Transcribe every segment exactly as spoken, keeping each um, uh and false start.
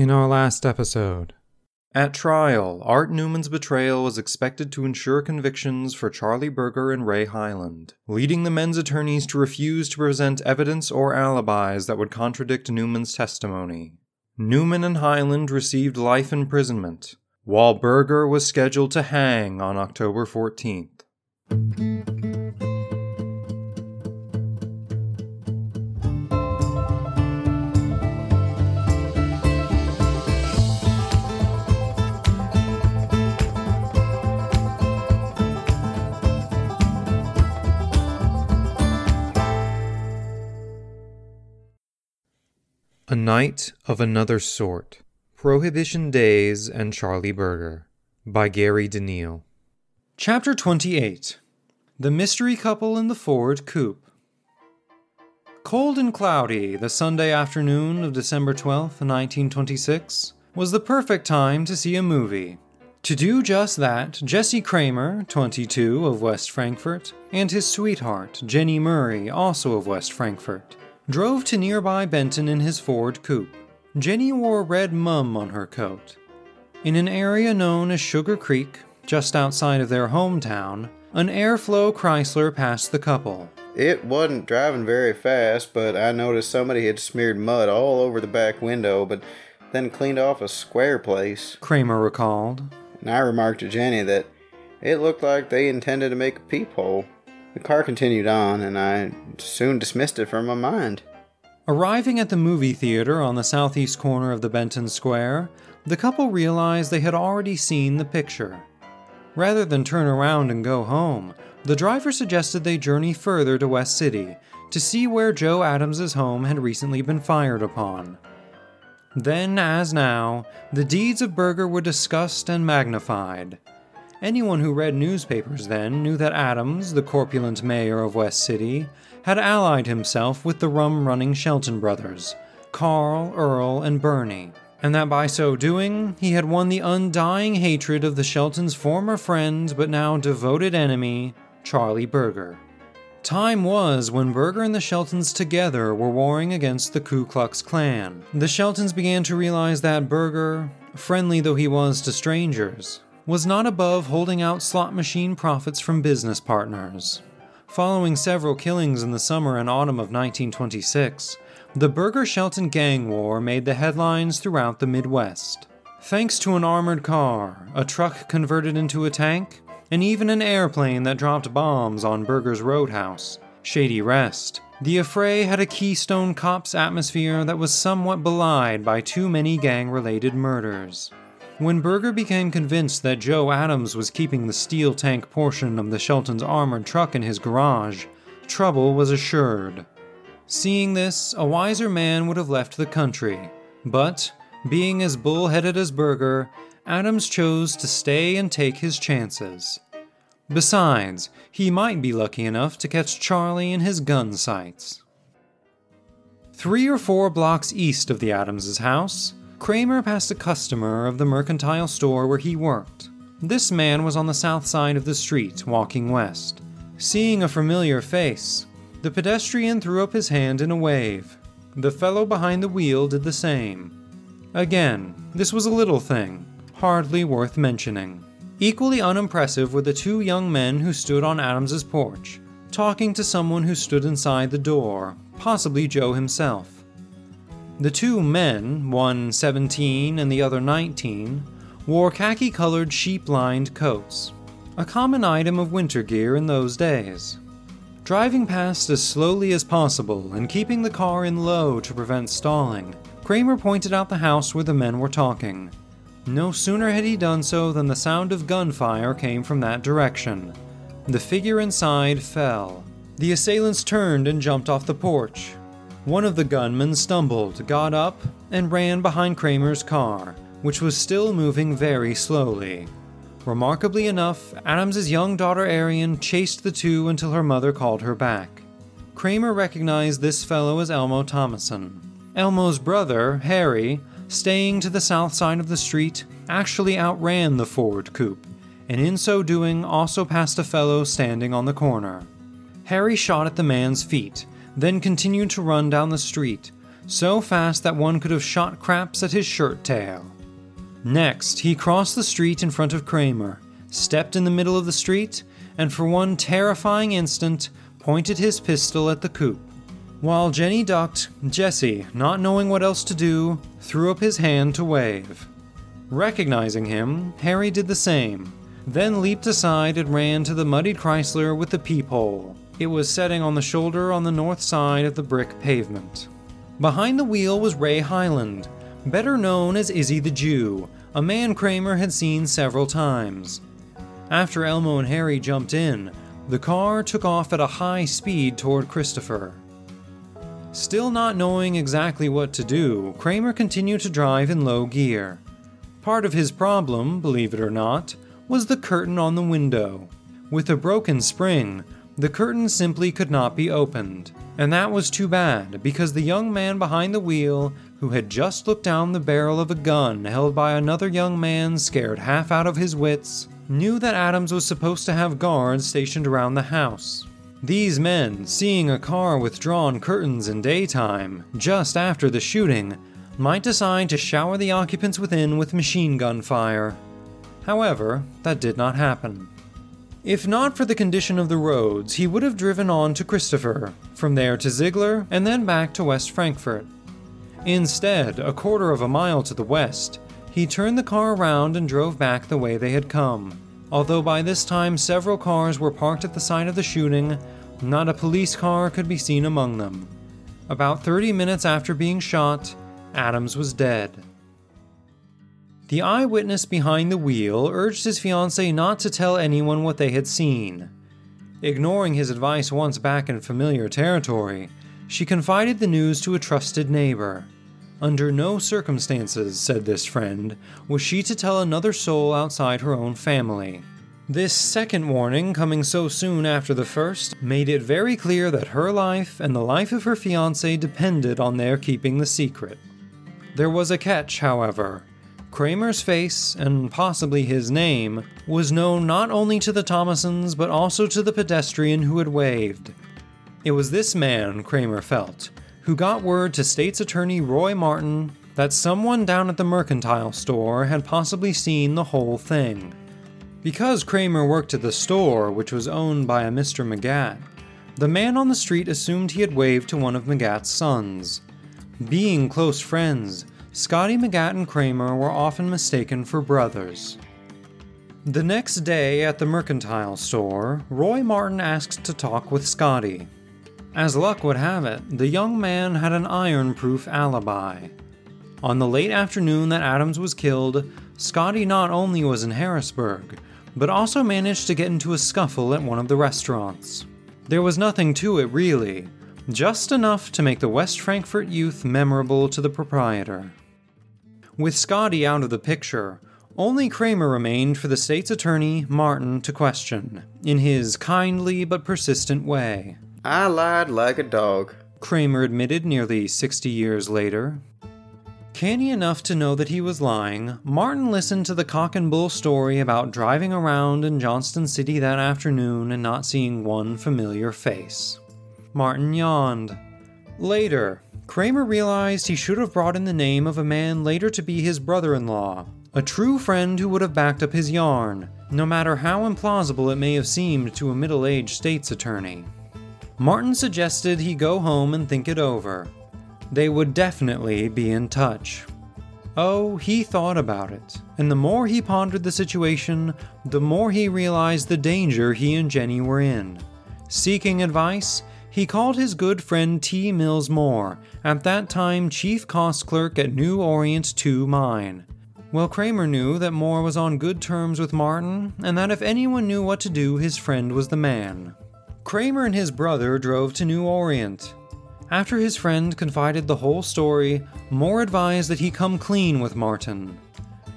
in our last episode. At trial, Art Newman's betrayal was expected to ensure convictions for Charlie Berger and Ray Highland, leading the men's attorneys to refuse to present evidence or alibis that would contradict Newman's testimony. Newman and Highland received life imprisonment, while Berger was scheduled to hang on October fourteenth. A Night of Another Sort, Prohibition Days and Charlie Berger, by Gary DeNeal. Chapter twenty-eight, The Mystery Couple in the Forward Coupe. Cold and cloudy, the Sunday afternoon of December twelfth, nineteen twenty-six, was the perfect time to see a movie. To do just that, Jesse Kramer, twenty-two, of West Frankfort, and his sweetheart, Jenny Murray, also of West Frankfort, drove to nearby Benton in his Ford coupe. Jenny wore a red mum on her coat. In an area known as Sugar Creek, just outside of their hometown, an Airflow Chrysler passed the couple. It wasn't driving very fast, but I noticed somebody had smeared mud all over the back window, but then cleaned off a square place, Kramer recalled. And I remarked to Jenny that it looked like they intended to make a peephole. The car continued on, and I soon dismissed it from my mind. Arriving at the movie theater on the southeast corner of the Benton Square, the couple realized they had already seen the picture. Rather than turn around and go home, the driver suggested they journey further to West City to see where Joe Adams' home had recently been fired upon. Then, as now, the deeds of Berger were discussed and magnified. Anyone who read newspapers then knew that Adams, the corpulent mayor of West City, had allied himself with the rum-running Shelton brothers, Carl, Earl, and Bernie, and that by so doing, he had won the undying hatred of the Shelton's former friend but now devoted enemy, Charlie Berger. Time was when Berger and the Sheltons together were warring against the Ku Klux Klan. The Sheltons began to realize that Berger, friendly though he was to strangers, was not above holding out slot machine profits from business partners. Following several killings in the summer and autumn of nineteen twenty-six, the Berger-Shelton gang war made the headlines throughout the Midwest. Thanks to an armored car, a truck converted into a tank, and even an airplane that dropped bombs on Berger's roadhouse, Shady Rest, the affray had a Keystone Cops atmosphere that was somewhat belied by too many gang-related murders. When Berger became convinced that Joe Adams was keeping the steel tank portion of the Shelton's armored truck in his garage, trouble was assured. Seeing this, a wiser man would have left the country, but, being as bullheaded as Berger, Adams chose to stay and take his chances. Besides, he might be lucky enough to catch Charlie in his gun sights. Three or four blocks east of the Adams' house, Kramer passed a customer of the mercantile store where he worked. This man was on the south side of the street, walking west. Seeing a familiar face, the pedestrian threw up his hand in a wave. The fellow behind the wheel did the same. Again, this was a little thing, hardly worth mentioning. Equally unimpressive were the two young men who stood on Adams's porch, talking to someone who stood inside the door, possibly Joe himself. The two men, one seventeen and the other nineteen, wore khaki-colored sheep-lined coats, a common item of winter gear in those days. Driving past as slowly as possible and keeping the car in low to prevent stalling, Kramer pointed out the house where the men were talking. No sooner had he done so than the sound of gunfire came from that direction. The figure inside fell. The assailants turned and jumped off the porch. One of the gunmen stumbled, got up, and ran behind Kramer's car, which was still moving very slowly. Remarkably enough, Adams' young daughter Arian chased the two until her mother called her back. Kramer recognized this fellow as Elmo Thomason. Elmo's brother, Harry, staying to the south side of the street, actually outran the Ford coupe, and in so doing also passed a fellow standing on the corner. Harry shot at the man's feet, then continued to run down the street, so fast that one could have shot craps at his shirt tail. Next, he crossed the street in front of Kramer, stepped in the middle of the street, and for one terrifying instant, pointed his pistol at the coop. While Jenny ducked, Jesse, not knowing what else to do, threw up his hand to wave. Recognizing him, Harry did the same, then leaped aside and ran to the muddied Chrysler with the peephole. It was setting on the shoulder on the north side of the brick pavement. Behind the wheel was Ray Highland, better known as Izzy the Jew, a man Kramer had seen several times. After Elmo and Harry jumped in, the car took off at a high speed toward Christopher. Still not knowing exactly what to do, Kramer continued to drive in low gear. Part of his problem, believe it or not, was the curtain on the window. With a broken spring, the curtain simply could not be opened, and that was too bad because the young man behind the wheel, who had just looked down the barrel of a gun held by another young man scared half out of his wits, knew that Adams was supposed to have guards stationed around the house. These men, seeing a car with drawn curtains in daytime, just after the shooting, might decide to shower the occupants within with machine gun fire. However, that did not happen. If not for the condition of the roads, he would have driven on to Christopher, from there to Ziegler, and then back to West Frankfort. Instead, a quarter of a mile to the west, he turned the car around and drove back the way they had come. Although by this time several cars were parked at the site of the shooting, not a police car could be seen among them. About thirty minutes after being shot, Adams was dead. The eyewitness behind the wheel urged his fiancée not to tell anyone what they had seen. Ignoring his advice once back in familiar territory, she confided the news to a trusted neighbor. Under no circumstances, said this friend, was she to tell another soul outside her own family. This second warning, coming so soon after the first, made it very clear that her life and the life of her fiancée depended on their keeping the secret. There was a catch, however. Kramer's face, and possibly his name, was known not only to the Thomasons but also to the pedestrian who had waved. It was this man, Kramer felt, who got word to State's Attorney Roy Martin that someone down at the mercantile store had possibly seen the whole thing. Because Kramer worked at the store, which was owned by a Mister McGatt, the man on the street assumed he had waved to one of McGatt's sons. Being close friends, Scotty McGatt and Kramer were often mistaken for brothers. The next day at the mercantile store, Roy Martin asked to talk with Scotty. As luck would have it, the young man had an iron-proof alibi. On the late afternoon that Adams was killed, Scotty not only was in Harrisburg, but also managed to get into a scuffle at one of the restaurants. There was nothing to it really, just enough to make the West Frankfort youth memorable to the proprietor. With Scotty out of the picture, only Kramer remained for the state's attorney, Martin, to question, in his kindly but persistent way. "I lied like a dog," Kramer admitted nearly sixty years later. Canny enough to know that he was lying, Martin listened to the cock and bull story about driving around in Johnston City that afternoon and not seeing one familiar face. Martin yawned. Later, Kramer realized he should have brought in the name of a man later to be his brother-in-law, a true friend who would have backed up his yarn, no matter how implausible it may have seemed to a middle-aged state's attorney. Martin suggested he go home and think it over. They would definitely be in touch. Oh, he thought about it, and the more he pondered the situation, the more he realized the danger he and Jenny were in. Seeking advice, he called his good friend T. Mills Moore, at that time chief cost clerk at New Orient two Mine. Well, Kramer knew that Moore was on good terms with Martin, and that if anyone knew what to do, his friend was the man. Kramer and his brother drove to New Orient. After his friend confided the whole story, Moore advised that he come clean with Martin.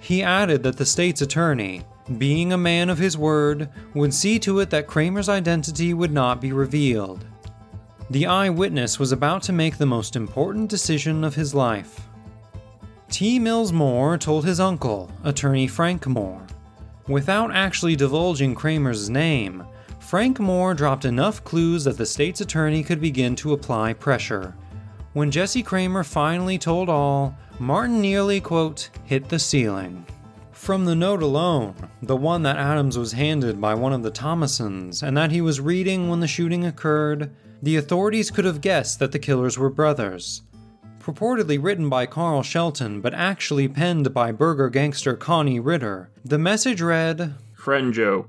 He added that the state's attorney, being a man of his word, would see to it that Kramer's identity would not be revealed. The eyewitness was about to make the most important decision of his life. T. Mills Moore told his uncle, attorney Frank Moore. Without actually divulging Kramer's name, Frank Moore dropped enough clues that the state's attorney could begin to apply pressure. When Jesse Kramer finally told all, Martin nearly, quote, hit the ceiling. From the note alone, the one that Adams was handed by one of the Thomasons and that he was reading when the shooting occurred, the authorities could have guessed that the killers were brothers. Purportedly written by Carl Shelton, but actually penned by Berger gangster Connie Ritter, the message read, Friend Joe,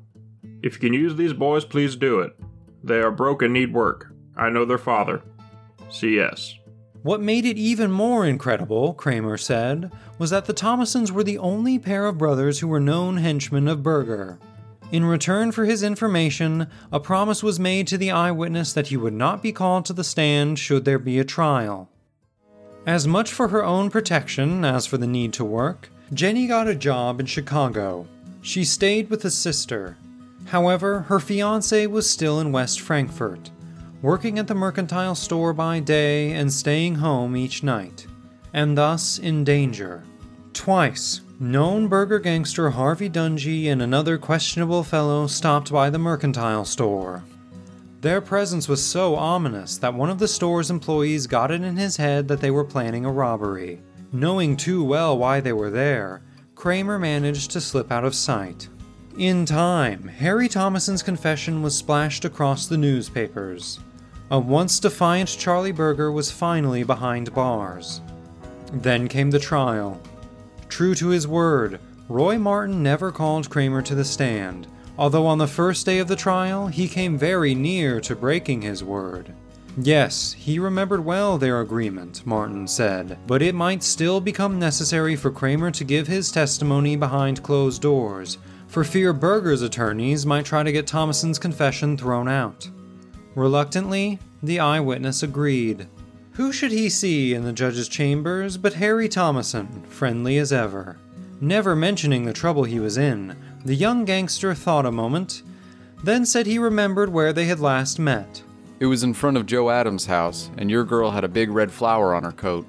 if you can use these boys, please do it. They are broke and need work. I know their father. C S What made it even more incredible, Kramer said, was that the Thomasons were the only pair of brothers who were known henchmen of Berger. In return for his information, a promise was made to the eyewitness that he would not be called to the stand should there be a trial. As much for her own protection as for the need to work, Jenny got a job in Chicago. She stayed with a sister. However, her fiancé was still in West Frankfort, working at the mercantile store by day and staying home each night, and thus in danger. Twice, known Berger gangster Harvey Dungy and another questionable fellow stopped by the mercantile store. Their presence was so ominous that one of the store's employees got it in his head that they were planning a robbery. Knowing too well why they were there, Kramer managed to slip out of sight. In time, Harry Thomason's confession was splashed across the newspapers. A once defiant Charlie Berger was finally behind bars. Then came the trial. True to his word, Roy Martin never called Kramer to the stand. Although on the first day of the trial, he came very near to breaking his word. Yes, he remembered well their agreement, Martin said, but it might still become necessary for Kramer to give his testimony behind closed doors, for fear Berger's attorneys might try to get Thomason's confession thrown out. Reluctantly, the eyewitness agreed. Who should he see in the judge's chambers but Harry Thomason, friendly as ever? Never mentioning the trouble he was in, the young gangster thought a moment, then said he remembered where they had last met. It was in front of Joe Adams' house, and your girl had a big red flower on her coat.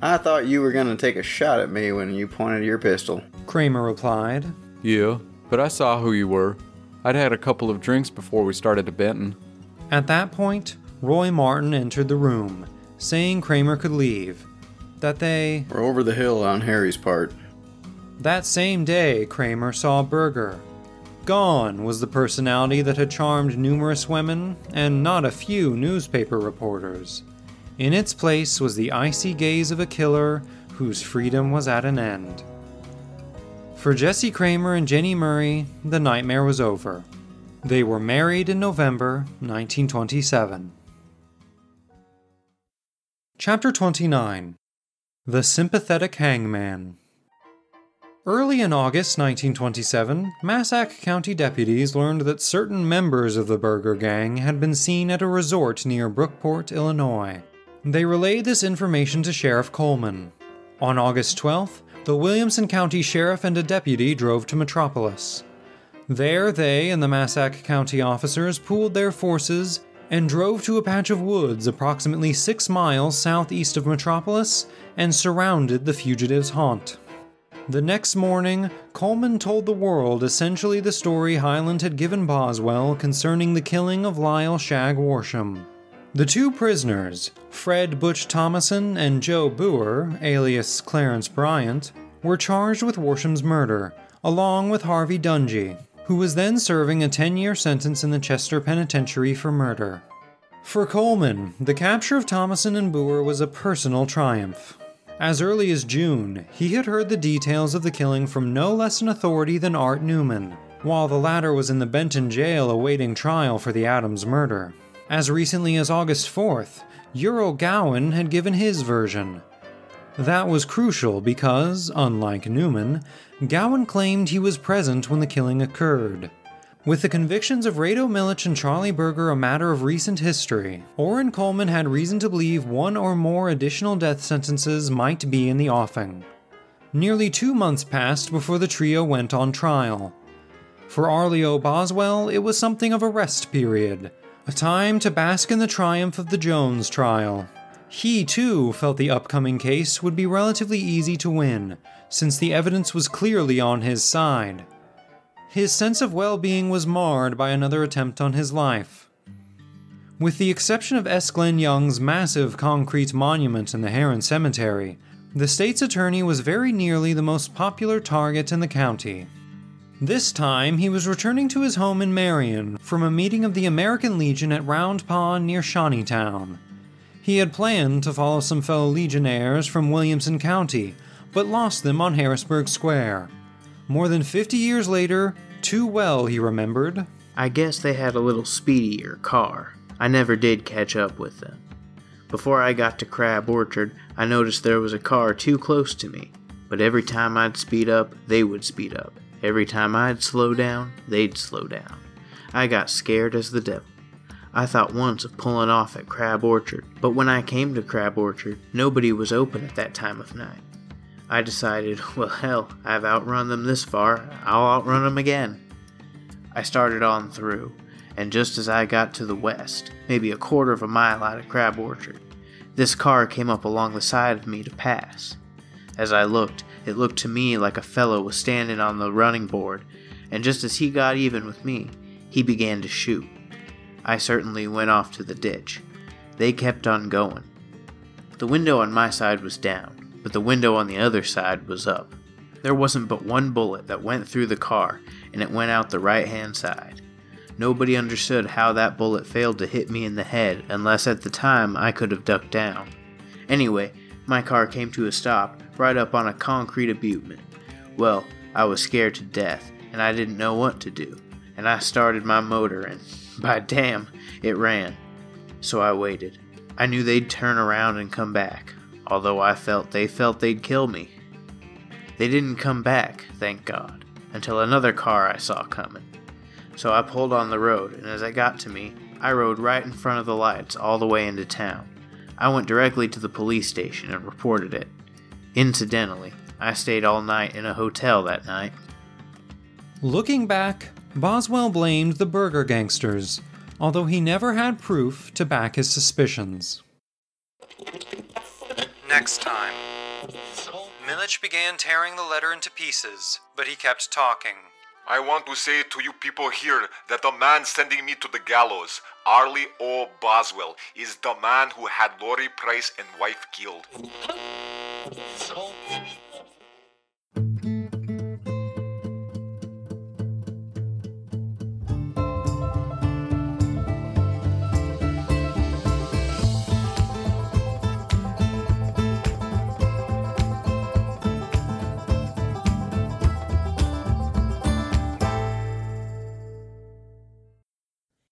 I thought you were going to take a shot at me when you pointed your pistol, Kramer replied. Yeah, but I saw who you were. I'd had a couple of drinks before we started to Benton. At that point, Roy Martin entered the room, saying Kramer could leave, that they were over the hill on Harry's part. That same day, Kramer saw Berger. Gone was the personality that had charmed numerous women, and not a few newspaper reporters. In its place was the icy gaze of a killer whose freedom was at an end. For Jesse Kramer and Jenny Murray, the nightmare was over. They were married in November nineteen twenty-seven. Chapter twenty-nine. The Sympathetic Hangman. Early in August nineteen twenty-seven, Massac County deputies learned that certain members of the Berger gang had been seen at a resort near Brookport, Illinois. They relayed this information to Sheriff Coleman. On August twelfth, the Williamson County Sheriff and a deputy drove to Metropolis. There, they and the Massac County officers pooled their forces and drove to a patch of woods approximately six miles southeast of Metropolis and surrounded the fugitive's haunt. The next morning, Coleman told the world essentially the story Highland had given Boswell concerning the killing of Lyle Shag Warsham. The two prisoners, Fred Butch Thomason and Joe Boer, alias Clarence Bryant, were charged with Warsham's murder, along with Harvey Dungy, who was then serving a ten-year sentence in the Chester Penitentiary for murder. For Coleman, the capture of Thomason and Boer was a personal triumph. As early as June, he had heard the details of the killing from no less an authority than Art Newman, while the latter was in the Benton jail awaiting trial for the Adams murder. As recently as August fourth, Ural Gowan had given his version. That was crucial because, unlike Newman, Gowan claimed he was present when the killing occurred. With the convictions of Rado Milich and Charlie Berger a matter of recent history, Orrin Coleman had reason to believe one or more additional death sentences might be in the offing. Nearly two months passed before the trio went on trial. For Arlio Boswell, it was something of a rest period, a time to bask in the triumph of the Jones trial. He, too, felt the upcoming case would be relatively easy to win, since the evidence was clearly on his side. His sense of well-being was marred by another attempt on his life. With the exception of S. Glenn Young's massive concrete monument in the Heron Cemetery, the state's attorney was very nearly the most popular target in the county. This time, he was returning to his home in Marion from a meeting of the American Legion at Round Pond near Shawneetown. He had planned to follow some fellow Legionnaires from Williamson County, but lost them on Harrisburg Square. More than fifty years later, too well he remembered. I guess they had a little speedier car. I never did catch up with them. Before I got to Crab Orchard, I noticed there was a car too close to me, but every time I'd speed up, they would speed up. Every time I'd slow down, they'd slow down. I got scared as the devil. I thought once of pulling off at Crab Orchard, but when I came to Crab Orchard, nobody was open at that time of night. I decided, well hell, I've outrun them this far, I'll outrun them again. I started on through. And just as I got to the west, maybe a quarter of a mile out of Crab Orchard, this car came up along the side of me to pass. As I looked, it looked to me like a fellow was standing on the running board, and just as he got even with me, he began to shoot. I certainly went off to the ditch. They kept on going. The window on my side was down, but the window on the other side was up. There wasn't but one bullet that went through the car, and it went out the right-hand side. Nobody understood how that bullet failed to hit me in the head unless at the time I could have ducked down. Anyway, my car came to a stop right up on a concrete abutment. Well, I was scared to death, and I didn't know what to do, and I started my motor and, by damn, it ran. So I waited. I knew they'd turn around and come back, although I felt they felt they'd kill me. They didn't come back, thank God, until another car I saw coming. So I pulled on the road, and as it got to me, I rode right in front of the lights all the way into town. I went directly to the police station and reported it. Incidentally, I stayed all night in a hotel that night. Looking back, Boswell blamed the Berger gangsters, although he never had proof to back his suspicions. Next time. Milich began tearing the letter into pieces, but he kept talking. I want to say to you people here that the man sending me to the gallows, Arlio Boswell, is the man who had Lori Price and wife killed.